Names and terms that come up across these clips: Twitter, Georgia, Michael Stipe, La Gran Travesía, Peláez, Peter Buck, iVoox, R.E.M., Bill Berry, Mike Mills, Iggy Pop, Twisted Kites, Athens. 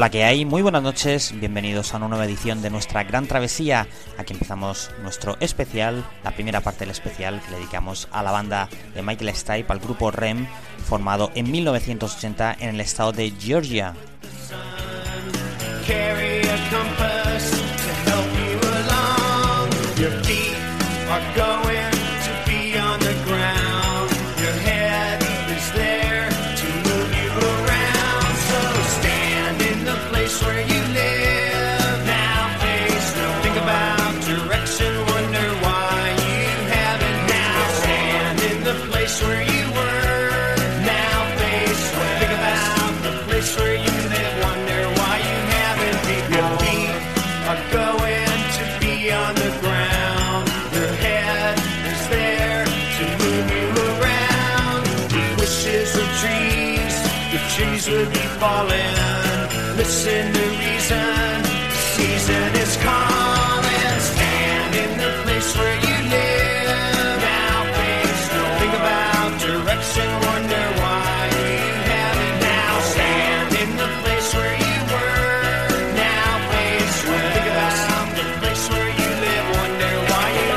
Hola, ¿qué hay? Muy buenas noches, bienvenidos a una nueva edición de nuestra Gran Travesía. Aquí empezamos nuestro especial, la primera parte del especial que le dedicamos a la banda de Michael Stipe, al grupo R.E.M., formado en 1980 en el estado de Georgia. Listen to reason, season is calling. Stand in the place where you live. Now face no. Think about direction, wonder why you haven't. Now stand in the place where you were. Now face where. Think about the place where you live, wonder why you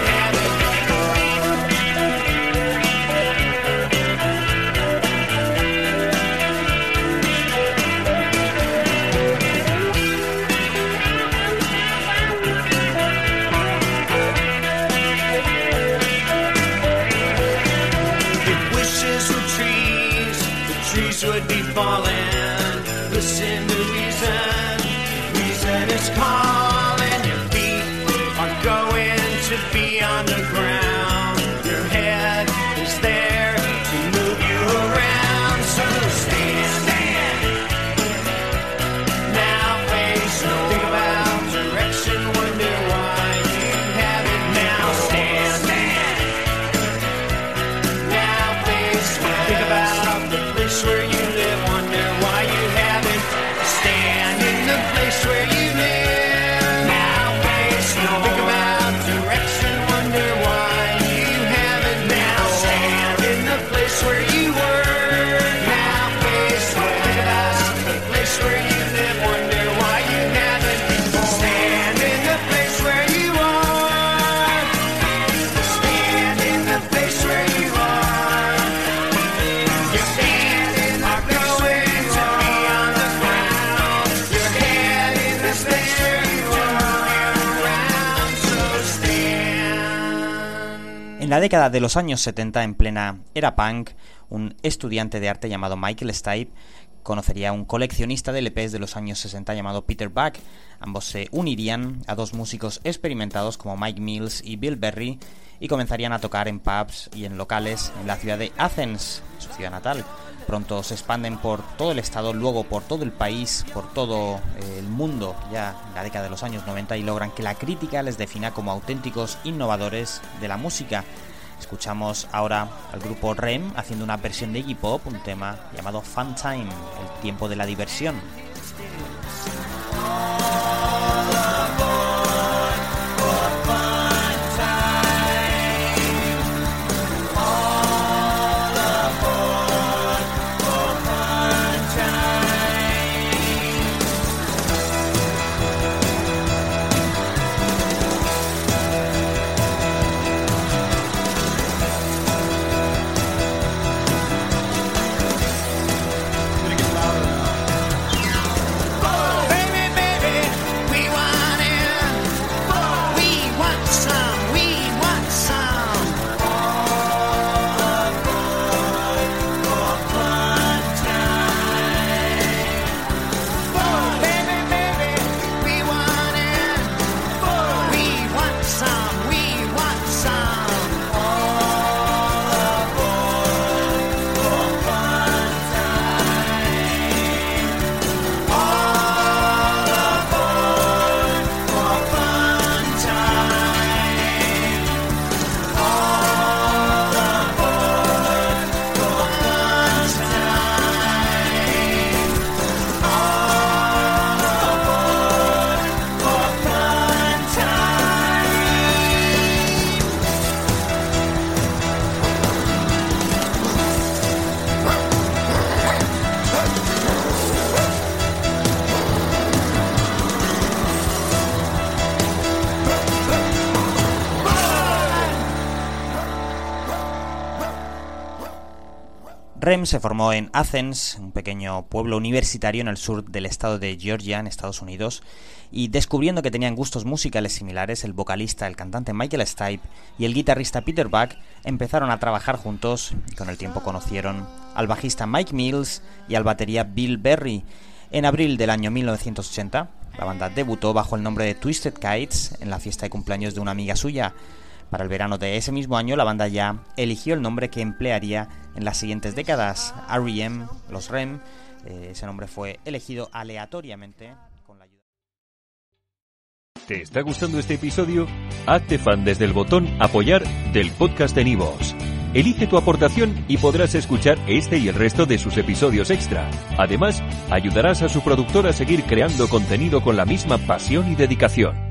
En la década de los años 70, en plena era punk, un estudiante de arte llamado Michael Stipe conocería a un coleccionista de LPs de los años 60 llamado Peter Buck. Ambos se unirían a dos músicos experimentados como Mike Mills y Bill Berry y comenzarían a tocar en pubs y en locales en la ciudad de Athens, su ciudad natal. Pronto se expanden por todo el estado, luego por todo el país, por todo el mundo, ya en la década de los años 90, y logran que la crítica les defina como auténticos innovadores de la música. Escuchamos ahora al grupo R.E.M. haciendo una versión de Iggy Pop, un tema llamado Fun Time, el tiempo de la diversión. R.E.M. se formó en Athens, un pequeño pueblo universitario en el sur del estado de Georgia, en Estados Unidos, y descubriendo que tenían gustos musicales similares, el vocalista, el cantante Michael Stipe y el guitarrista Peter Buck empezaron a trabajar juntos y con el tiempo conocieron al bajista Mike Mills y al batería Bill Berry. En abril del año 1980, la banda debutó bajo el nombre de Twisted Kites en la fiesta de cumpleaños de una amiga suya. Para el verano de ese mismo año, la banda ya eligió el nombre que emplearía en las siguientes décadas, R.E.M., los R.E.M. Ese nombre fue elegido aleatoriamente con la ayuda. ¿Te está gustando este episodio? Hazte fan desde el botón Apoyar del podcast de iVoox. Elige tu aportación y podrás escuchar este y el resto de sus episodios extra. Además, ayudarás a su productor a seguir creando contenido con la misma pasión y dedicación.